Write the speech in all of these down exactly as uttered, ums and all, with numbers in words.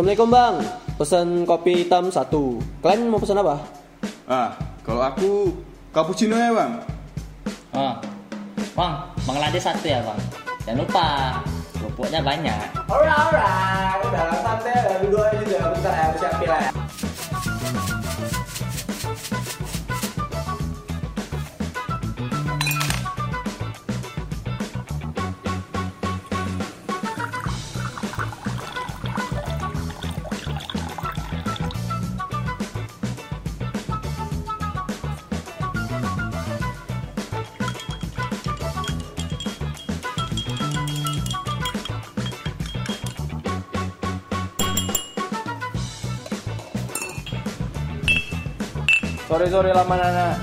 Assalamualaikum bang, pesan kopi hitam satu. Kalian mau pesan apa? Ah, kalau aku cappuccino ya bang. Ah, bang, bang lade satu ya bang. Jangan lupa, kerupuknya banyak. Ora ora, udah santai, lagi dua aja udah bentar ya, siapin lah. Sore-sore lama anak.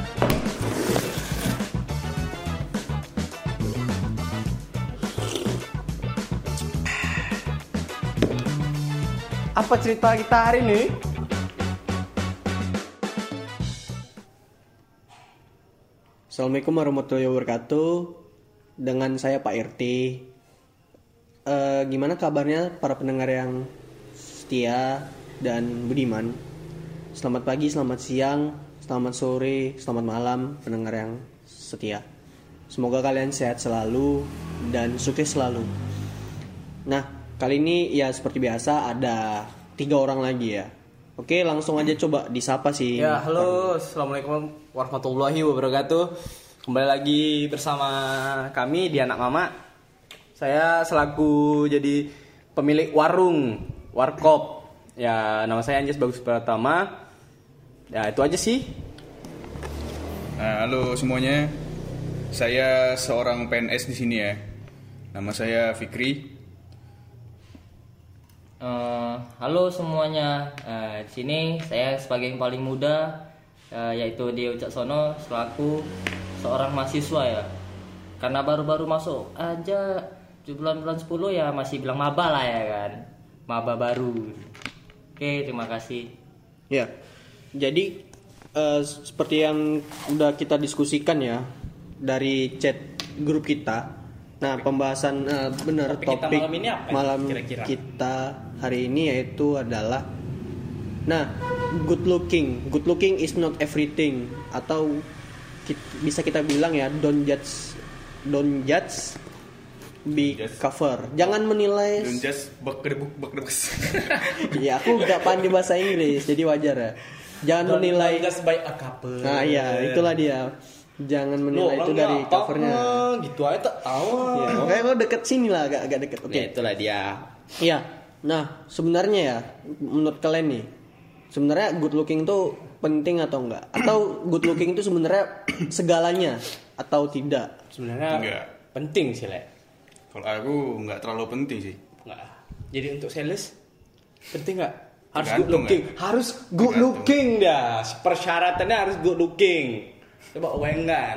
Apa cerita kita hari ini? Assalamualaikum warahmatullahi wabarakatuh. Dengan saya Pak R T. E, gimana kabarnya para pendengar yang setia dan budiman? Selamat pagi, selamat siang. Selamat sore, selamat malam pendengar yang setia. Semoga kalian sehat selalu dan sukses selalu. Nah, kali ini ya seperti biasa ada tiga orang lagi ya. Oke, langsung aja coba disapa sih. Ya, halo, assalamualaikum warahmatullahi wabarakatuh. Kembali lagi bersama kami di Anak Mamak. Saya selaku jadi pemilik warung, warkop. Ya, nama saya Anjas Bagus Pratama. Ya itu aja sih. Nah, halo semuanya. Saya seorang P N S di sini ya. Nama saya Fikri. Uh, halo semuanya. Uh, di sini saya sebagai yang paling muda, uh, yaitu di Ucaksono selaku seorang mahasiswa ya. Karena baru-baru masuk aja bulan-bulan sepuluh ya masih bilang maba lah ya kan. Maba baru. Oke, terima kasih. Ya. Yeah. Jadi eh, seperti yang udah kita diskusikan ya dari chat grup kita. Nah pembahasan eh, benar topik, topik kita malam, malam kira-kira kita hari ini yaitu adalah nah good looking, good looking is not everything atau kita, bisa kita bilang ya don't judge, don't judge be just cover. Jangan menilai. Don't judge bak rebuk bak rebuk. Iya aku nggak pandai bahasa Inggris jadi wajar ya. Jangan don't menilai just by a cover. Nah iya itulah dia. Jangan menilai no, itu dari covernya. Gitu aja tak tahu. Ya, makanya lo deket sini lah, agak agak deket. Oke okay. Ya, itulah dia. Iya. Nah sebenarnya ya menurut kalian nih sebenarnya good looking tuh penting atau enggak? Atau good looking itu sebenarnya segalanya atau tidak? Sebenarnya enggak. Penting sih Le. Kalau aku enggak terlalu penting sih. Enggak. Jadi untuk sales penting enggak? Harus good looking, ya? Harus good Gantung. Looking dah. Persyaratannya harus good looking. Coba bayangkan,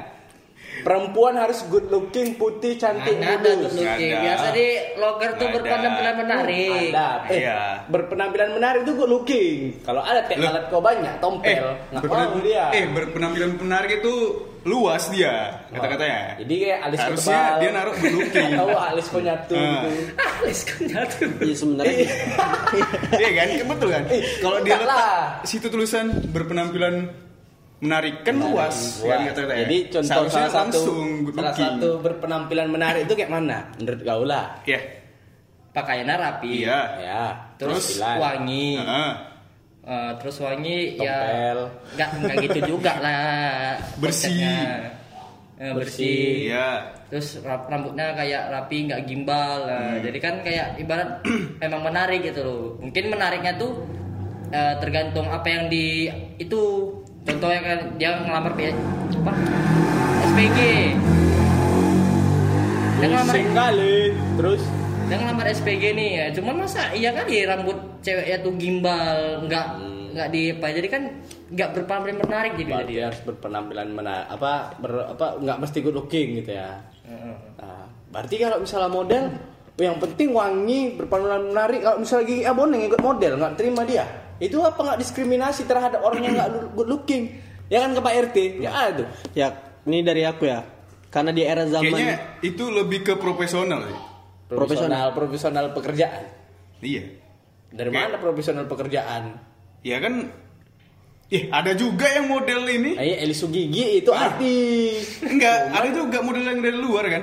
perempuan harus good looking, putih, cantik, mulus. Biasa di logger tuh berpenampilan menarik. Ada, eh, iya. Berpenampilan menarik itu good looking. Kalau ada tek alat kau banyak, tompel. Eh, nggak mau dia. Eh, berpenampilan menarik itu luas dia kata-katanya. Jadi kayak alis kebal. Harusnya dia naruh good looking. Tahu alis kau nyatu gitu. Alis kau nyatu. Iya sebenarnya. Iya kan, betul kan? Kalau dia letak situ tulisan berpenampilan menarik kan luas, kan kata-kata ya. Jadi contoh salah satu, salah satu berpenampilan menarik itu kayak mana? Menurut kau lah. Iya. Yeah. Pakaiannya rapi. Iya. Yeah. Ya. Terus, terus wangi. Uh-huh. Uh, terus wangi. Tompel. Ya. Enggak enggak gitu juga lah. Bersih. Uh, bersih. Iya. Yeah. Terus rambutnya kayak rapi, enggak gimbal. Uh, hmm. Jadi kan kayak ibarat memang menarik gitu loh. Mungkin menariknya tuh uh, tergantung apa yang di itu. Contohnya kan dia ngelamar P S, apa? S P G. Dia ngelamar sekali, terus dia ngelamar S P G nih ya. Cuman masa iya kali rambut ceweknya tuh gimbal, enggak enggak hmm. di apa. Jadi kan enggak berpenampilan menarik jadi jadi harus berpenampilan menarik. Apa ber, apa enggak mesti good looking gitu ya. Hmm. Nah, berarti kalau misalnya model yang penting wangi, berpenampilan menarik. Kalau misalnya lagi aboneng ikut model, enggak terima dia. Itu apa nggak diskriminasi terhadap orang yang nggak good looking? Ya kan ke Pak R T? Ya aduh. Ya, ini dari aku ya. Karena di era zaman kayaknya itu lebih ke profesional ya. Profesional, profesional pekerjaan. Iya. Dari kayak, mana profesional pekerjaan? Ya kan, ih ada juga yang model ini. Iya, Elisu Gigi itu ah. artis. Enggak, ada juga model yang dari luar kan?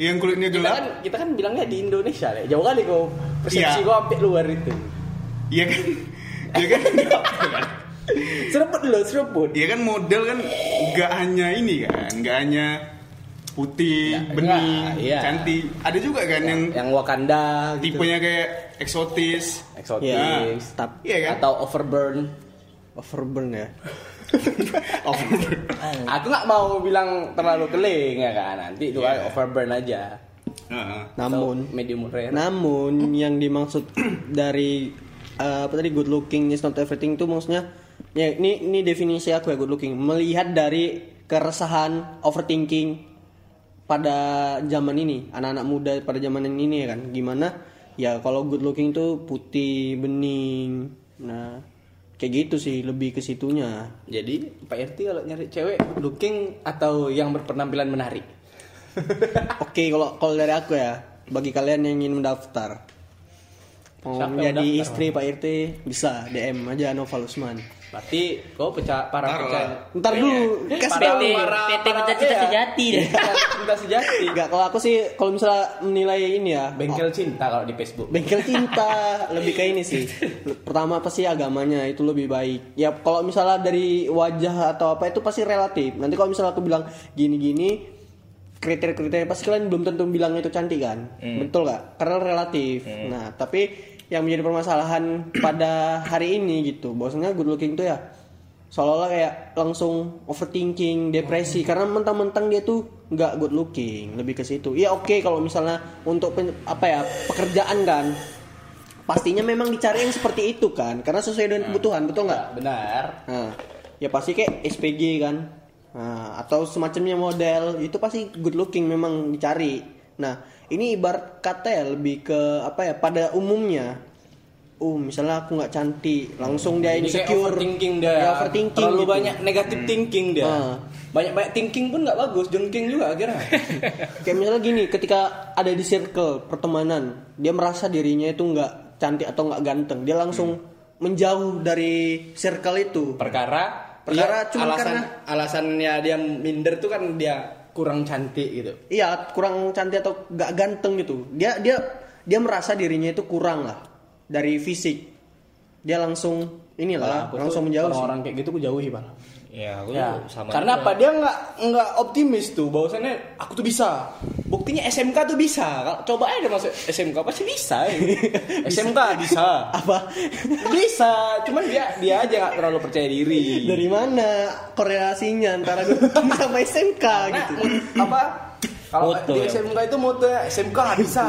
Yang kulitnya gelap. Kita kan, kita kan bilangnya di Indonesia, le. Jauh kali kok persepsi ya. Kok sampai luar itu. Iya kan? Iya kan? Seruput loh, seruput. Iya kan model kan enggak hanya ini kan, enggak hanya putih, ya, bening, ya, cantik. Ada juga kan ya, yang yang Wakanda gitu. Tipenya kayak eksotis, eksotis, ya. Tap, ya, kan? Atau overburn. Overburn ya. Overburn. Aku enggak mau bilang terlalu keling ya kan. Nanti itu yeah. overburn aja. Uh-huh. Namun so, medium rare. Namun yang dimaksud dari uh, apa tadi good looking is not everything itu maksudnya ya ini ini definisi aku ya good looking. Melihat dari keresahan overthinking pada zaman ini, anak-anak muda pada zaman ini ya kan. Gimana? Ya kalau good looking tuh putih, bening. Nah, kayak gitu sih, lebih ke situnya. Jadi, Pak R T kalau nyari cewek good looking atau yang berpenampilan menarik. Oke, kalau kalau dari aku ya, bagi kalian yang ingin mendaftar mau um, jadi mendaftar, istri Pak R T, bisa D M aja Noval Usman. Berarti kau pecah para pecah. Ntar dulu kasih tahu P T Cinta Sejati deh. Cinta Sejati. Enggak, kalau aku sih kalau misalnya menilai ini ya, bengkel cinta kalau di Facebook. Bengkel cinta lebih kayak ini sih. Pertama pasti agamanya itu lebih baik. Ya kalau misalnya dari wajah atau apa itu pasti relatif. Nanti kalau misalnya aku bilang gini-gini kriteria-kriteria pasti kalian belum tentu bilang itu cantik kan? Hmm. Betul enggak? Karena relatif. Hmm. Nah, tapi yang menjadi permasalahan pada hari ini gitu, bahwasanya good looking tuh ya seolah-olah kayak langsung overthinking, depresi, karena mentang-mentang dia tuh nggak good looking, lebih ke situ. Ya oke okay, kalau misalnya untuk pen, apa ya pekerjaan kan, pastinya memang dicari yang seperti itu kan, karena sesuai dengan kebutuhan, betul nggak? Benar. Nah, ya pasti kayak S P G kan, nah, atau semacamnya model itu pasti good looking memang dicari. Nah, ini ibarat kata ya lebih ke apa ya pada umumnya, uh misalnya aku nggak cantik, langsung dia insecure, overthinking dia, dia overthinking terlalu gitu. Banyak negative thinking dia, nah. banyak banyak thinking pun nggak bagus, jengking juga akhirnya. Kayak misalnya gini, ketika ada di circle pertemanan, dia merasa dirinya itu nggak cantik atau nggak ganteng, dia langsung hmm. menjauh dari circle itu. Perkara, perkara ya, cuma alasan, karena alasannya dia minder tuh kan dia kurang cantik gitu. Iya, kurang cantik atau gak ganteng gitu. Dia dia dia merasa dirinya itu kurang lah dari fisik. Dia langsung inilah, nah, langsung menjauh. Orang kayak gitu aku jauhi, Bang. Ya, aku ya. Sama. Karena juga. Apa? Dia enggak enggak optimis tuh bahwasannya aku tuh bisa. Buktinya S M K tuh bisa. Kalau coba aja masuk S M K pasti bisa. S M K bisa. Apa? Bisa, cuman dia dia aja enggak terlalu percaya diri. Dari mana korelasinya antara guru sama S M K nah, gitu? Apa? Kalau moto, di S M K ya. Itu moto S M K bisa.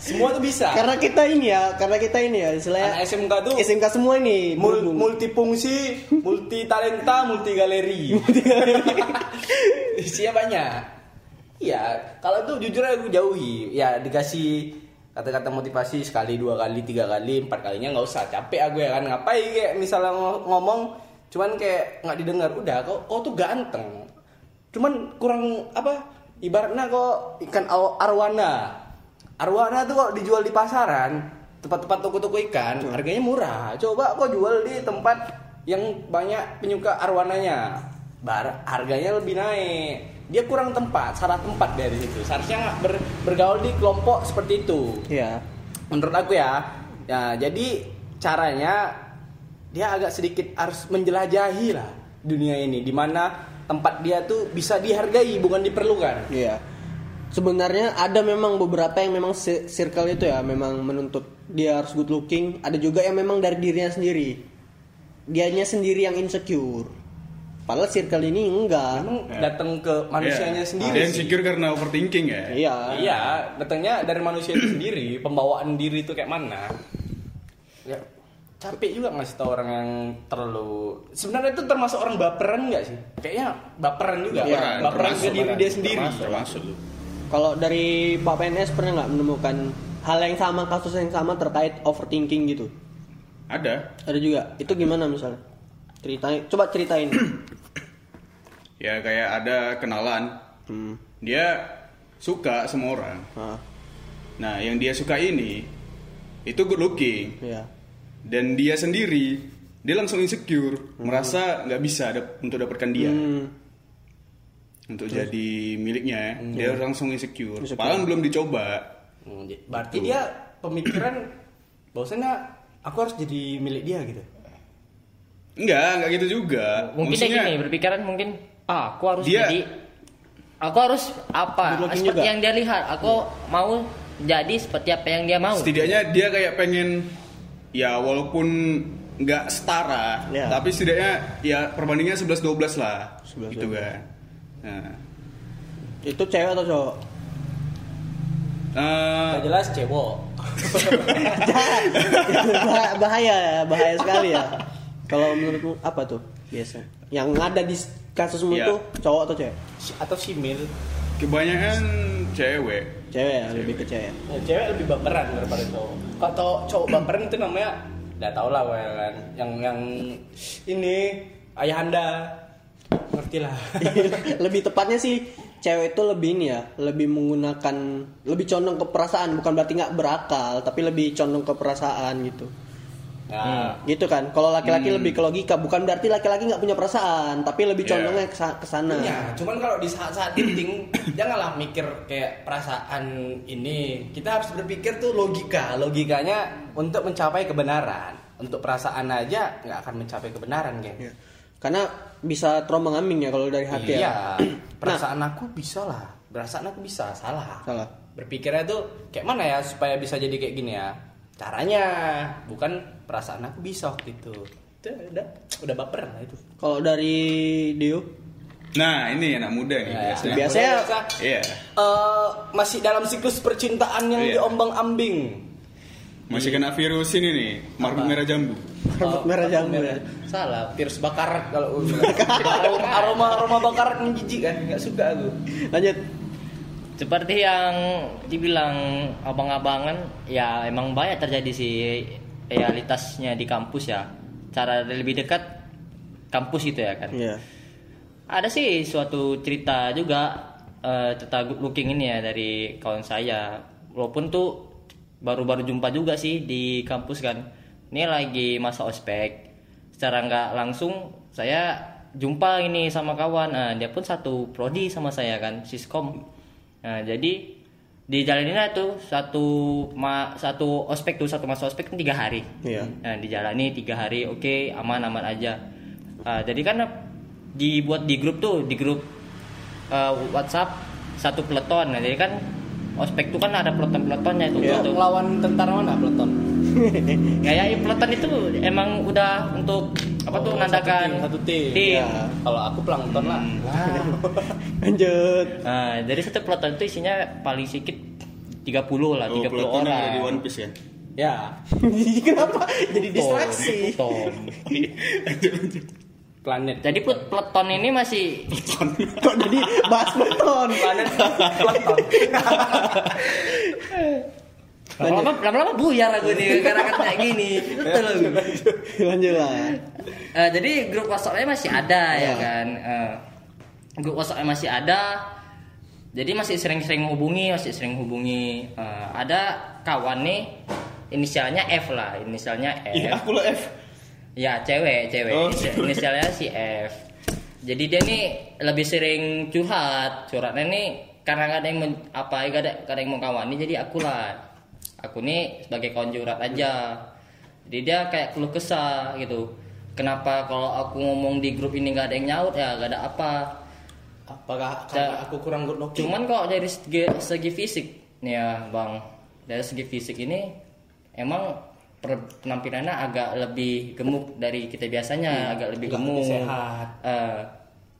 Semua tuh bisa. Karena kita ini ya, karena kita ini ya istilahnya S M K tuh S M K semua ini mul- multifungsi, multi talenta, multi galeri. Isinya banyak. Iya, kalau itu jujur aku jauhi. Ya dikasih kata-kata motivasi sekali, dua kali, tiga kali, empat kalinya enggak usah. Capek aku ya kan ngapain kayak misalnya ngomong cuman kayak enggak didengar. Udah kok kau tuh ganteng. Cuman kurang apa? Ibaratnya kok ikan arwana. Arwana tuh kok dijual di pasaran, tempat-tempat toko-toko ikan, hmm. harganya murah. Coba kok jual di tempat yang banyak penyuka arwananya. Bar, harganya lebih naik. Dia kurang tempat, salah tempat dari situ. Seharusnya enggak ber, bergaul di kelompok seperti itu. Iya. Menurut aku ya. Ya, jadi caranya dia agak sedikit harus menjelajahi lah dunia ini di mana tempat dia tuh bisa dihargai bukan diperlukan. Iya. Sebenarnya ada memang beberapa yang memang circle itu ya memang menuntut dia harus good looking, ada juga yang memang dari dirinya sendiri. Dianya sendiri yang insecure. Padahal circle ini enggak. Memang ya. Datang ke manusianya ya. Sendiri. Dia insecure karena overthinking ya. Iya. Iya, datangnya dari manusia itu sendiri, pembawaan diri itu kayak mana. Ya. Capek juga ngasih tau orang yang terlalu. Sebenarnya itu termasuk orang baperan nggak sih? Kayaknya baperan juga. Ya, baperan, baperan ke diri dia sendiri. Termasuk. Kalau dari Pak P N S pernah nggak menemukan hal yang sama, kasus yang sama terkait overthinking gitu? Ada. Ada juga. Itu gimana misalnya? Ceritain. Coba ceritain. Ya kayak ada kenalan. Hmm. Dia suka sama orang. Ha. Nah yang dia suka ini itu good looking, yeah. Dan dia sendiri dia langsung insecure, mm. merasa nggak bisa dap- untuk dapatkan dia, mm. untuk terus? Jadi miliknya, ya. Mm. Dia langsung insecure. insecure. Padahal belum dicoba. Berarti gitu. Dia pemikiran bahwasanya aku harus jadi milik dia gitu. Enggak, enggak gitu juga. Mungkin kayak gini berpikiran mungkin, ah, aku harus dia, jadi aku harus apa? Seperti juga. Yang dia lihat, aku hmm. mau jadi seperti apa yang dia mau. Setidaknya dia kayak pengen, ya walaupun enggak setara, ya. Tapi setidaknya ya perbandingannya sebelas dua belas lah. sebelas, gitu kan. Nah. Itu cewek atau cowok? Uh, Gak jelas cewek. bahaya, bahaya sekali ya. Kalau menurutmu apa tuh biasa? Yang ada di kasusmu ya. Tuh cowok atau cewek? Atau simil? Kebanyakan cewek. Cewek, cewek. Lebih ke cewek. Ya, cewek lebih baperan daripada cowok. Kalau cowok baperan itu namanya, nggak tau lah, kan? Yang yang ini ayahanda, ngerti lah. Lebih tepatnya sih cewek itu lebih ini ya, lebih menggunakan, lebih condong ke perasaan. Bukan berarti nggak berakal, tapi lebih condong ke perasaan gitu. Nah. Hmm, gitu kan. Kalau laki-laki hmm. lebih ke logika, bukan berarti laki-laki nggak punya perasaan, tapi lebih condongnya yeah. ke sana. Iya, cuman kalau di saat-saat penting janganlah mikir kayak perasaan ini. Kita harus berpikir tuh logika, logikanya untuk mencapai kebenaran. Untuk perasaan aja nggak akan mencapai kebenaran, geng. Yeah. Karena bisa trauma ngambing ya kalau dari hati. Iya. Yeah. Ya. Perasaan nah. aku bisa lah. Perasaan aku bisa salah. Salah. Berpikirnya tuh kayak mana ya supaya bisa jadi kayak gini ya. Caranya bukan perasaan aku bisa gitu. Itu udah udah baper lah itu. Kalau dari Dio? Nah, ini anak muda nih ya, biasanya. Biasanya iya. Uh, masih dalam siklus percintaan yang yeah. diombang-ambing. Masih kena virus ini nih, marbut merah jambu. Marbut oh, merah jambu. Merah. Salah, virus bakar kalau aroma-aroma bakar menjijik kan, enggak suka aku. Lanjut. Seperti yang dibilang abang-abangan, ya emang banyak terjadi sih realitasnya di kampus ya. Cara lebih dekat kampus itu ya kan. Yeah. Ada sih suatu cerita juga, uh, cerita good looking ini ya dari kawan saya. Walaupun tuh baru-baru jumpa juga sih di kampus kan. Ini lagi masa ospek. Secara nggak langsung saya jumpa ini sama kawan. Nah, dia pun satu prodi sama saya kan, siskom. Nah, jadi di jalaninnya tuh satu ma, satu ospek tuh satu masa ospek kan tiga hari. Iya. Nah, dijalani tiga hari, oke okay, aman-aman aja. Uh, jadi kan dibuat di grup tuh, di grup uh, WhatsApp satu peleton. Nah, jadi kan ospek tuh kan ada peleton-peletonnya itu. Iya. Tuh. Lawan tentara mana peleton? Kayak peleton itu emang udah untuk apa oh, tuh nandakan satu tim. Ya. Kalau aku plankton lah. Lanjut. Nah, dari satu peleton itu isinya paling sedikit tiga puluh lah, oh, tiga puluh orang. Ada di One Piece ya? Ya. Kenapa? Jadi distraksi. Planet. Jadi put peleton ini masih kok jadi bahas peleton. Planet peleton. Lama-lama, lama-lama buyar aku nih karena kayak gini. Betul loh. Lanjut lah. Uh, jadi grup WhatsApp-nya masih ada oh. ya kan. Uh, grup WhatsApp-nya masih ada. Jadi masih sering-sering menghubungi, masih sering hubungi. Uh, ada kawan nih inisialnya F lah, inisialnya F. Iya, aku lo F. Ya, cewek, cewek. Oh. Inisialnya si F. Jadi dia nih lebih sering curhat. Curhatnya nih karena enggak ada yang men, apa enggak ada, enggak ada yang mau kawani, jadi aku lah. Aku nih sebagai kawan curhat aja. Jadi dia kayak keluh kesah gitu. Kenapa kalau aku ngomong di grup ini gak ada yang nyaut ya, gak ada apa. Apakah karena aku kurang good looking? Cuman kok dari segi, segi fisik nih ya bang, dari segi fisik ini emang penampilannya agak lebih gemuk dari kita biasanya. hmm, Agak lebih gemuk, lebih sehat, uh,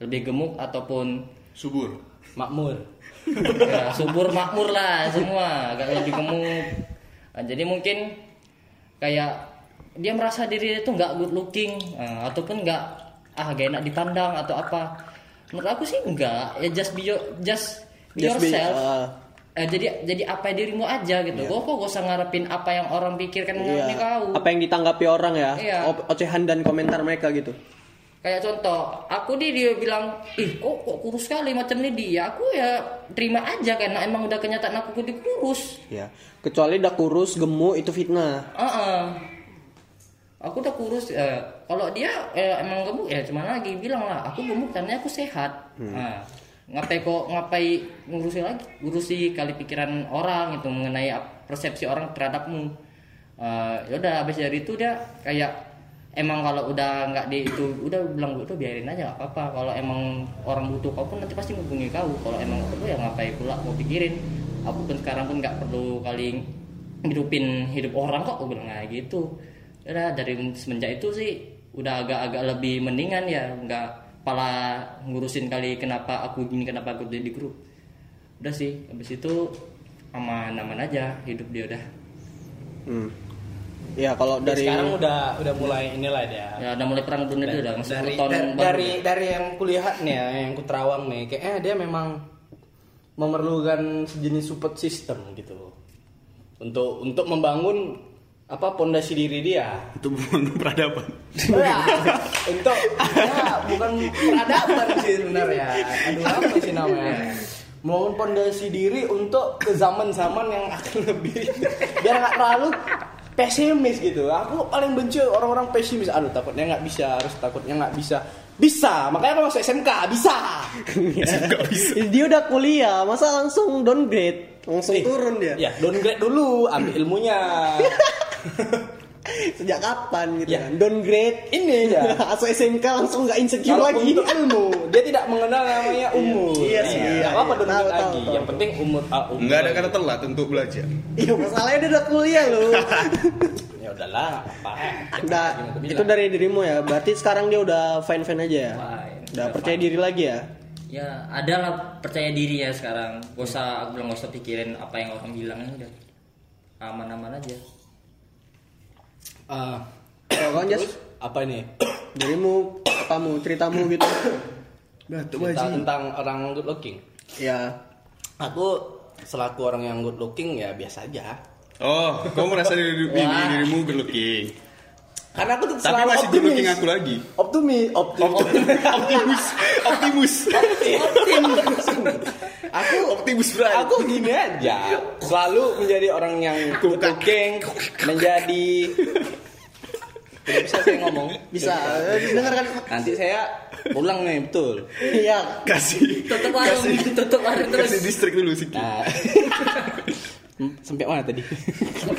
lebih gemuk ataupun subur, makmur. Ya, subur makmur lah semua, agak lebih gemuk. Nah, jadi mungkin kayak dia merasa dirinya tuh nggak good looking, nah, ataupun nggak ah gak enak dipandang atau apa. Menurut aku sih enggak ya, just be your, just be just yourself be, uh... eh, jadi jadi apa dirimu aja gitu. Yeah. Kok kok gak usah ngarepin apa yang orang pikirkan mengenai yeah. kau, apa yang ditanggapi orang ya. Yeah. Ocehan dan komentar mereka gitu. Kayak contoh, aku di dia bilang, ih kok, kok kurus sekali macam ini dia, aku ya terima aja karena emang udah kenyataan aku udah kurus. Ya, kecuali udah kurus gemuk itu fitnah. Uh-uh. Aku udah kurus, eh, kalau dia eh, emang gemuk ya cuman lagi bilang lah, aku gemuk karena aku sehat. Hmm. Nah, ngapain kok ngapain ngurusin lagi, ngurusi kali pikiran orang itu mengenai persepsi orang terhadapmu. Uh, ya udah habis dari itu dia kayak emang kalau udah nggak di itu udah bilang gue tuh biarin aja nggak apa-apa, kalau emang orang butuh kau pun nanti pasti ngubungi kau, kalau emang nggak perlu ya ngapain pula mau pikirin, aku pun sekarang pun nggak perlu kali hidupin hidup orang kok, gue bilang kayak gitu. Udah dari semenjak itu sih udah agak-agak lebih mendingan ya, nggak pala ngurusin kali kenapa aku gini kenapa aku jadi di grup. Udah sih habis itu aman-aman aja hidup dia udah. Hmm. Ya kalau dari sekarang udah udah mulai inilah dia. Ya udah mulai perang dunia itu udah dari dari, dari dari yang kulihat nih ya, yang kuterawang nih kayaknya dia memang memerlukan sejenis support system gitu. Untuk untuk membangun apa pondasi diri dia. Untuk membangun peradaban. Ya, untuk ya bukan peradaban sih sebenarnya. Aduh apa sih namanya? Membangun pondasi diri untuk ke zaman-zaman yang akan lebih biar enggak terlalu pesimis gitu. Aku paling benci orang-orang pesimis. Aduh takutnya nggak bisa, harus takutnya nggak bisa. Bisa, makanya kalau masuk S M K bisa. S M K bisa. Dia udah kuliah, masa langsung downgrade, langsung eh, turun dia. Ya downgrade dulu, ambil ilmunya. Sejak kapan gitu? Ya. Kan? Downgrade ini ya. Masuk S M K langsung nggak insecure lagi. Untuk ilmu, dia tidak mengenal namanya umur. Iya sih. Nah, iya, apa iya, downgrade tahu, lagi? Tahu, yang tahu. Penting umur. Ah, umur. Nggak ada kata telat untuk belajar. Iya masalahnya dia udah kuliah loh. Ya udahlah. Apa? Udah. Itu dari dirimu ya. Berarti sekarang dia udah fine fine aja ya. Fine, udah percaya fine. Diri lagi ya. Ya ada lah percaya diri ya sekarang. Gak usah aku bilang gak usah pikirin apa yang orang bilang aja. Aman-aman aja. Uh, kalau kan Jas, apa nih? Dirimu, apamu, ceritamu gitu. Batuk cerita wajib. Tentang orang good looking. Ya, aku selaku orang yang good looking ya biasa aja. Oh, kau merasa diri, diri, dirimu good looking? Karena aku tuh selalu optimis. Tapi masih good looking aku lagi. Optimis, optimis, optimis, optimis. Aku optimis berarti. Aku gini aja, selalu menjadi orang yang good looking, menjadi. Tidak bisa saya ngomong. Bisa. Dengarkan. Nanti saya ulang nih betul. Iya. Kasih. Tutup warung. Tutup warung terus. Kasih distrik dulu sih. Nah. Sampai mana tadi?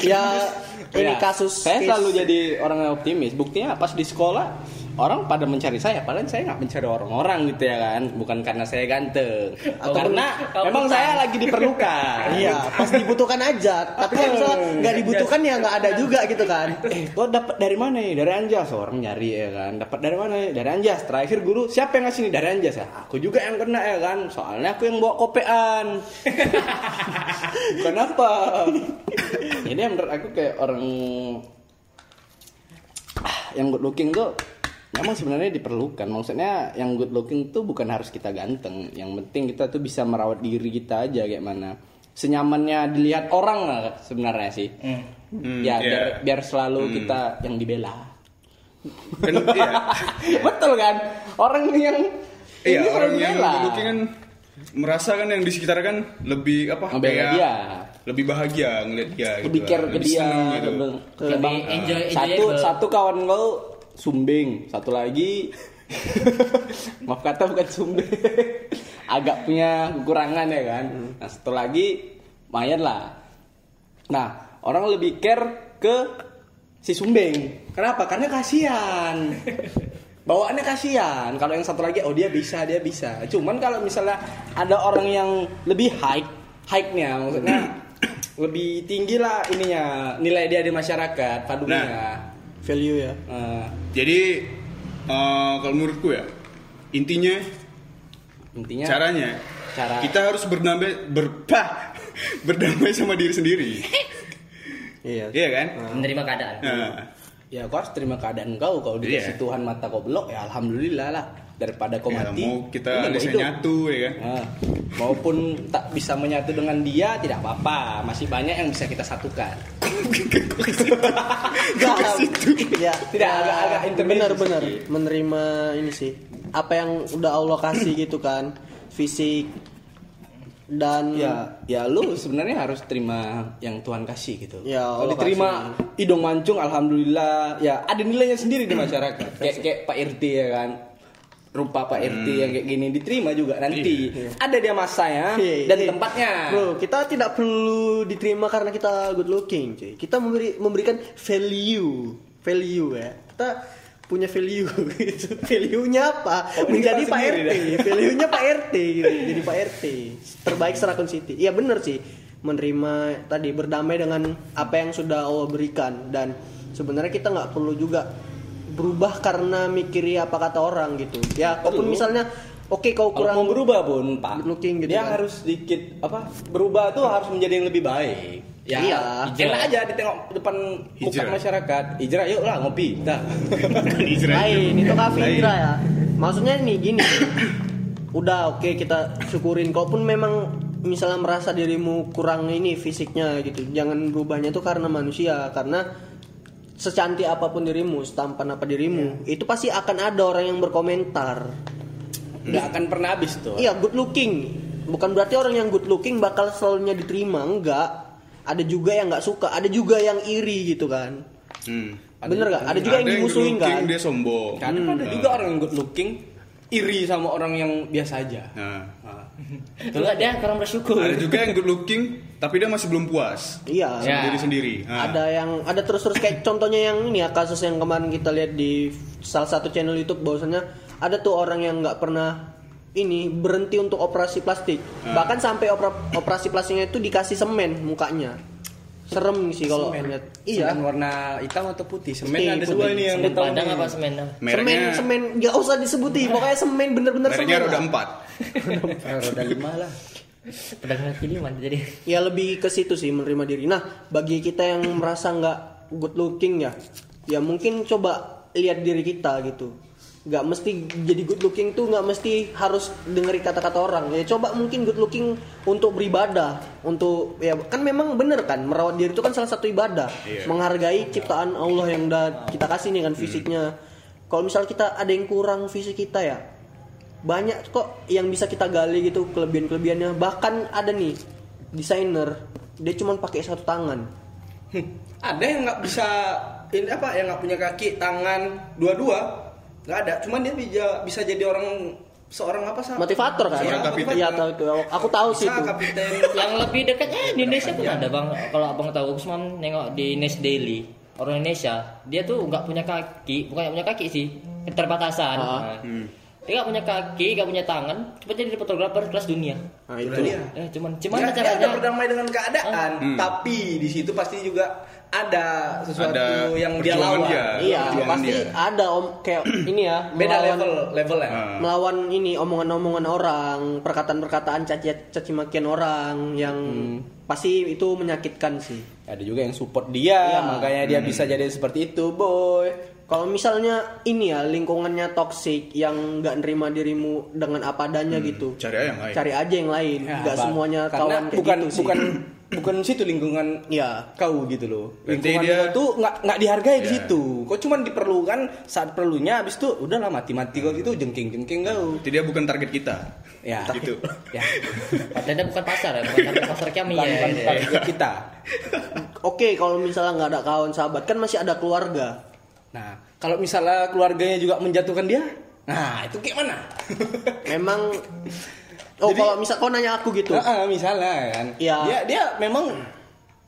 Ya ini kasus. Saya selalu jadi orang yang optimis. Buktinya pas di sekolah orang pada mencari saya, padahal saya nggak mencari orang-orang gitu ya kan, bukan karena saya ganteng, atau karena memang bukan. Saya lagi diperlukan. Iya, pas dibutuhkan aja, tapi kalau misalnya nggak dibutuhkan ya nggak ada juga gitu kan. Eh, kok dapat dari mana nih? Dari Anjas, orang nyari ya kan. Dapat dari mana? Dari Anjas. Terakhir guru siapa yang ngasih ini? Dari Anjas ya. Aku juga yang kena ya kan, soalnya aku yang bawa kopean. Kenapa? Ini menurut aku kayak orang yang good looking tuh memang sebenarnya diperlukan. Maksudnya yang good looking tuh bukan harus kita ganteng. Yang penting kita tuh bisa merawat diri kita aja kayak mana. Senyamannya dilihat orang lah sebenarnya sih. Mm. Mm, ya yeah. biar, biar selalu mm. kita yang dibela. Betul kan? Orang yang iya, ini orang yang good looking kan merasa kan yang di sekitar kan lebih apa? Kayak dia. Lebih bahagia ngeliat dia. Lebih gitu care kan. Ke dia. Gitu. Lebih enjoy, enjoy satu enjoy. Satu kawan lo sumbing, satu lagi maaf kata bukan sumbing, agak punya kekurangan ya kan. Nah satu lagi lumayan lah. Nah orang lebih care ke si sumbing. Kenapa? Karena kasihan. Bawaannya kasihan. Kalau yang satu lagi oh dia bisa dia bisa. Cuman kalau misalnya ada orang yang lebih high, high-nya maksudnya lebih tinggi lah ininya nilai dia di masyarakat padunya. Nah. Value ya. Uh, Jadi uh, kalau menurutku ya intinya, intinya caranya cara... kita harus berdamai berpah berdamai sama diri sendiri. Iya. Iya kan? Uh, menerima keadaan. Uh. Ya kau harus terima keadaan kau. Kalau dikasih yeah. Tuhan mata kau belok ya alhamdulillah lah. Daripada kau mati ya, mau kita bisa nyatu ya kan. Nah, maupun tak bisa menyatu dengan dia tidak apa-apa, masih banyak yang bisa kita satukan. Gak, ya, tidak ya, agak-agak intervensi. Benar-benar menerima ini sih. Apa yang udah Allah kasih gitu kan, fisik dan ya, ya lu sebenarnya harus terima yang Tuhan kasih gitu. Ya, kalau diterima kasih. Idong mancung, alhamdulillah. Ya ada nilainya sendiri di masyarakat. Kayak kayak Pak R T ya kan. Rupa Pak R T hmm. yang kayak gini diterima juga nanti. Yeah. Ada dia masanya yeah, dan yeah. tempatnya. Bro, kita tidak perlu diterima karena kita good looking, cuy. Kita memberi, memberikan value, value ya. Kita punya value gitu. Value-nya apa? Oh, menjadi Pak R T. Dah. Value-nya Pak R T gitu. Jadi Pak R T terbaik Serakun City. Iya benar sih. Menerima tadi berdamai dengan apa yang sudah Allah berikan dan sebenarnya kita enggak perlu juga berubah karena mikiri apa kata orang gitu. Ya, walaupun misalnya oke okay, kau kurang mau berubah pun, Pak. Looking gitu. Dia kan harus sedikit apa? Berubah tuh harus menjadi yang lebih baik. Ya, hijrah aja ditengok depan muka masyarakat. Hijrah yuk lah ngopi. Dah. Lain, itu kafe hijrah ya. Maksudnya nih gini. Udah oke okay, kita syukurin kalaupun memang misalnya merasa dirimu kurang ini fisiknya gitu. Jangan berubahnya tuh karena manusia, karena secantik apapun dirimu, setampan apa dirimu, yeah. itu pasti akan ada orang yang berkomentar. Nggak akan pernah habis tuh. Iya, good looking. Bukan berarti orang yang good looking bakal selalunya diterima, enggak. Ada juga yang nggak suka, ada juga yang iri gitu kan. Hmm. Bener nggak? Ada juga ada yang dimusuhin kan. Ada yang good looking, dia sombong. Kan hmm. ada juga orang yang good looking iri sama orang yang biasa aja. Nah. Nah. Enggak, dia kurang bersyukur. Ada juga yang good looking tapi dia masih belum puas. Iya. Ya. Diri sendiri. Nah. Ada yang ada terus-terus kayak contohnya yang ini ya, kasus yang kemarin kita lihat di salah satu channel YouTube bahwasannya ada tuh orang yang enggak pernah ini berhenti untuk operasi plastik. Nah. Bahkan sampai opera, operasi plastiknya itu dikasih semen mukanya. Serem sih kalau lihat. Iya, semen warna hitam atau putih. Semen Ski, ada dua ini yang tahu. Padang apa semen? Semen semen enggak usah disebutin. Pokoknya semen bener-bener semen. Mereka roda empat. Roda lima lah. Pedang kaki lima jadi. Ya lebih ke situ sih menerima diri. Nah, bagi kita yang merasa enggak good looking ya, ya mungkin coba lihat diri kita gitu. Enggak mesti jadi good looking tuh enggak mesti harus dengerin kata-kata orang. Ya coba mungkin good looking untuk beribadah, untuk ya kan memang bener kan merawat diri itu kan salah satu ibadah. Yeah. Menghargai ciptaan Allah yang udah kita kasih nih kan fisiknya. Hmm. Kalau misal kita ada yang kurang fisik kita ya, banyak kok yang bisa kita gali gitu kelebihan-kelebihannya. Bahkan ada nih desainer dia cuma pakai satu tangan. Hmm, ada yang nggak bisa ini apa yang nggak punya kaki tangan dua-dua nggak ada. Cuman dia bisa bisa jadi orang seorang apa sih? Motivator kan? Seorang kapiten. Iya tahu itu. Aku tahu sih itu. Kapiten. Yang lebih dekatnya di Indonesia pun ada bang. Kalau abang tahu, aku cuma nengok di News Daily orang Indonesia dia tuh nggak punya kaki, bukan nggak punya kaki sih keterbatasan. Ah, nah. hmm. Dia gak punya kaki, gak punya tangan, cuma jadi fotografer kelas dunia. Nah, itu dia. Eh, cuman cuman ya, caranya berdamai dengan keadaan, hmm. tapi di situ pasti juga ada sesuatu ada yang dia lawan. Dia, iya, pasti dia. Ada om kayak ini ya, beda melawan, level levelnya. Uh. Melawan ini omongan-omongan orang, perkataan-perkataan caci-makian orang yang hmm. pasti itu menyakitkan sih. Ada juga yang support dia, ya. Makanya dia hmm. bisa jadi seperti itu, boy. Kalau misalnya ini ya lingkungannya toksik yang nggak nerima dirimu dengan apa adanya hmm, gitu. Cari aja yang lain. Cari aja yang lain. Nggak ya, semuanya kawan kayak bukan, gitu bukan, sih. Bukan situ lingkungan ya kau gitu loh. Lingkungan dia tuh nggak nggak dihargai yeah. di situ. Kau cuma diperlukan saat perlunya. Abis itu udahlah mati-mati kau gitu jengking-jengking kau. Jadi dia bukan target kita. Ya. Gitu. Ya. Padahal bukan pasar ya, bukan target pasar kami ya. Bukan ya, target ya. Kita. Oke, okay, kalau misalnya nggak ada kawan sahabat kan masih ada keluarga. Nah, kalau misalnya keluarganya juga menjatuhkan dia, nah itu kayak mana? Memang, oh jadi, kalau misal kau nanya aku gitu, nah, misalnya kan, ya. dia dia memang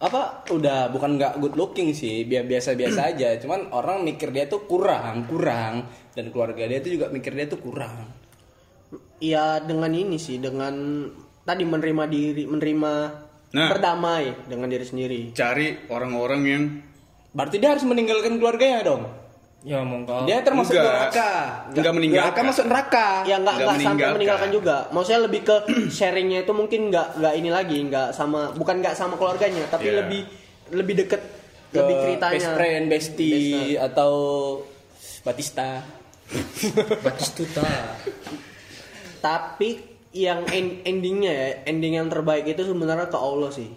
apa? Udah bukan nggak good looking sih, biasa-biasa aja. Cuman orang mikir dia tuh kurang, kurang, dan keluarga dia tuh juga mikir dia tuh kurang. Iya dengan ini sih, dengan tadi menerima diri, menerima nah, berdamai dengan diri sendiri. Cari orang-orang yang berarti dia harus meninggalkan keluarganya dong. Ya monggo. Dia termasuk neraka. Enggak meninggalkan. Enggak masuk neraka. Ya enggak enggak sampai meninggalkan juga. Maksudnya lebih ke sharingnya itu mungkin enggak enggak ini lagi, enggak sama bukan enggak sama keluarganya, tapi yeah. lebih lebih dekat lebih ceritanya. Best friend, bestie best atau Batista. Batistuta. Tapi yang end- endingnya ya, ending yang terbaik itu sebenarnya ke Allah sih.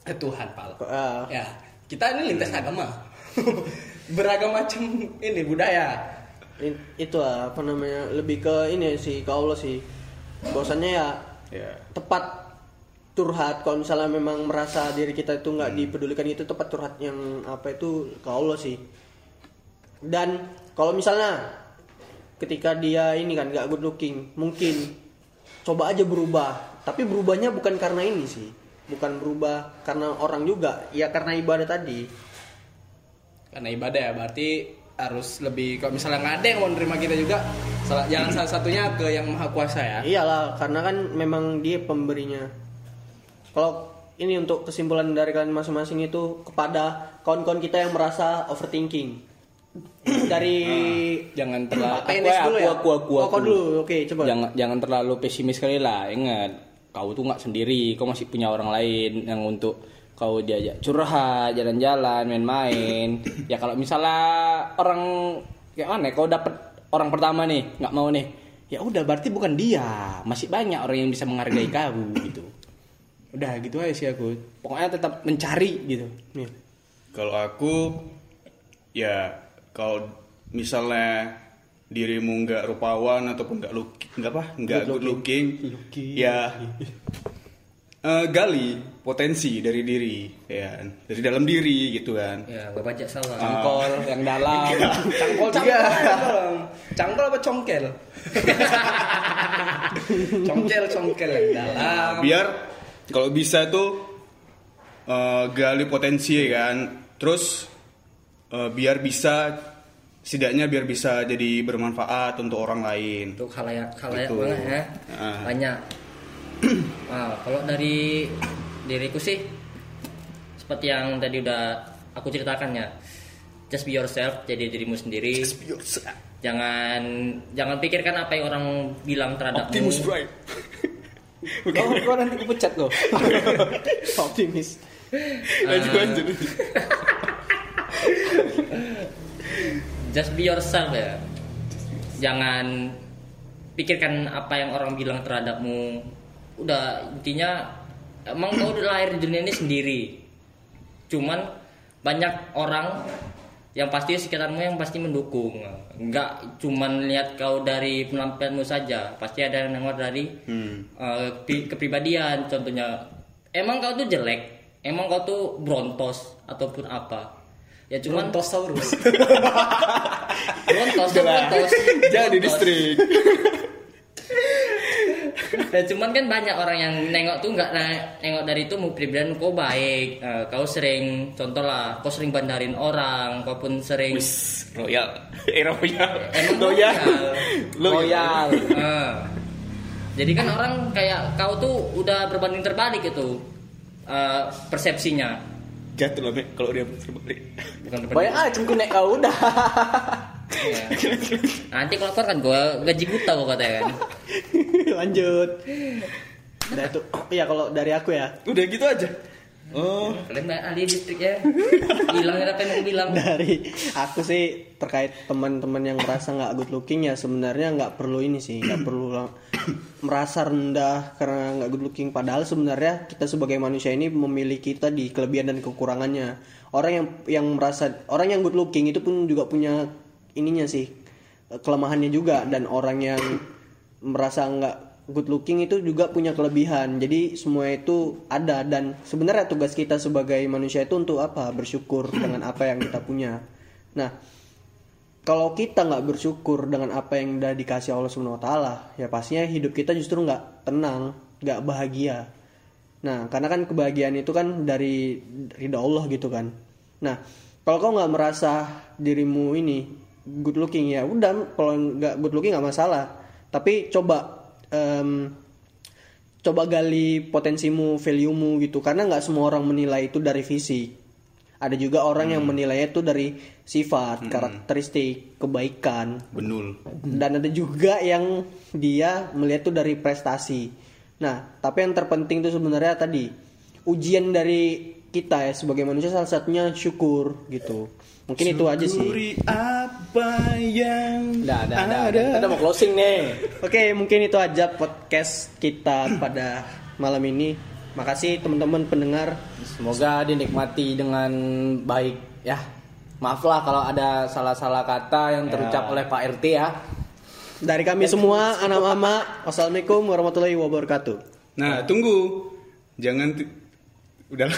Ke Tuhan, Pak. Uh, ya. Kita ini lintas agama. beragam macam ini budaya. In, itu apa namanya, lebih ke ini sih, ke Allah sih. Bahwasannya ya yeah. tepat curhat kalau misalnya memang merasa diri kita itu nggak hmm. dipedulikan, itu tepat curhat yang apa itu ke Allah sih. Dan kalau misalnya ketika dia ini kan gak good looking, mungkin coba aja berubah. Tapi berubahnya bukan karena ini sih, bukan berubah karena orang juga, ya karena ibadah tadi. Karena ibadah ya, berarti harus lebih, kalau misalnya gak ada yang mau nerima kita juga, salah, jalan salah satunya ke yang Maha Kuasa ya. Iyalah, karena kan memang dia pemberinya. Kalau ini untuk kesimpulan dari kalian masing-masing itu kepada kawan-kawan kita yang merasa overthinking dari nah, jangan terlalu aku aku, ya? aku aku aku aku dulu, oke coba. Jangan jangan terlalu pesimis kali lah. Ingat, kau tuh nggak sendiri, kau masih punya orang lain yang untuk kau diajak curhat, jalan-jalan, main-main. Ya kalau misalnya orang kayak mana, kau dapet orang pertama nih, nggak mau nih, ya udah berarti bukan dia, masih banyak orang yang bisa menghargai kau gitu. Udah gitu aja sih aku. Pokoknya tetap mencari gitu. Nih. Kalau aku ya, kalau misalnya dirimu nggak rupawan ataupun nggak look, nggak apa, nggak good, good looking, looking. ya uh, gali potensi dari diri, ya dari dalam diri gitu kan. Ya, nggak banyak salah. Cangkol uh, yang dalam, cangkol cangkol, cangkol apa congkel? Congkel congkel yang dalam. Biar kalau bisa tuh uh, gali potensi kan, terus biar bisa, setidaknya biar bisa jadi bermanfaat untuk orang lain. Untuk halayak, halayak gitu. Banget ya, uh. banyak. Wow, kalau dari diriku sih, seperti yang tadi udah aku ceritakan ya, just be yourself, jadi dirimu sendiri. Just be yourself. Jangan, jangan pikirkan apa yang orang bilang terhadapmu. Optimus Prime. Kau, kau nanti aku pecat loh. Optimis. Lanjut, lanjut. Just be yourself ya. Jangan pikirkan apa yang orang bilang terhadapmu. Udah, intinya emang kau udah lahir di dunia ini sendiri. Cuman banyak orang yang pasti sekitarmu yang pasti mendukung. Enggak cuman lihat kau dari penampilanmu saja, pasti ada yang nengok dari hmm. uh, kepribadian. Contohnya, emang kau tuh jelek, emang kau tuh brontos ataupun apa. Ya cuman Brontosaurus. Brontos, Brontos. Jadi distrik. Ya cuman kan banyak orang yang nengok tuh nggak nengok dari itu mau pribadian kau baik, uh, kau sering, contoh lah, kau sering bandarin orang, kau pun sering. Wis, royal, eh, royal, emang royal, royal. Uh. Jadi kan orang kayak kau tuh udah berbanding terbalik itu uh, persepsinya. Jatuh lah Mek, kalau dia terbalik. Banyak aja cengkunek kau udah. Nanti kalau keluar kan gue gaji buta kok katanya kan. Lanjut. Udah tuh, ya kalau dari aku ya. Udah gitu aja. Oh. Kalian ahli distrik ya. Hilangin apa yang aku bilang. Dari aku sih terkait teman-teman yang merasa nggak good looking ya, sebenarnya nggak perlu ini sih, nggak perlu merasa rendah karena nggak good looking. Padahal sebenarnya kita sebagai manusia ini memiliki tadi kelebihan dan kekurangannya. Orang yang yang merasa orang yang good looking itu pun juga punya ininya sih, kelemahannya juga. Dan orang yang merasa nggak good looking itu juga punya kelebihan. Jadi semua itu ada. Dan sebenarnya tugas kita sebagai manusia itu untuk apa? Bersyukur dengan apa yang kita punya. Nah, kalau kita nggak bersyukur dengan apa yang udah dikasih Allah subhanahu wa taala, ya pastinya hidup kita justru nggak tenang, nggak bahagia. Nah, karena kan kebahagiaan itu kan dari ridha Allah gitu kan. Nah, kalau kau nggak merasa dirimu ini good looking ya udah, kalau nggak good looking nggak masalah. Tapi coba um, coba gali potensimu, value-mu gitu. Karena nggak semua orang menilai itu dari fisik. Ada juga orang hmm. yang menilainya itu dari sifat, hmm. karakteristik, kebaikan. Benul. Dan ada juga yang dia melihat itu dari prestasi. Nah, tapi yang terpenting itu sebenarnya tadi, ujian dari kita ya sebagai manusia salah satunya syukur gitu. Mungkin syukuri itu aja sih. Syukuri apa yang dah, dah, ada. Dah, kita mau closing nih. Oke, okay, mungkin itu aja podcast kita pada malam ini. Makasih teman-teman pendengar. Semoga dinikmati dengan baik ya. Maaflah kalau ada salah-salah kata yang terucap ya. oleh Pak R T ya. Dari kami semua, anak mama, wassalamualaikum warahmatullahi wabarakatuh. Nah, tunggu. Jangan... T- Udah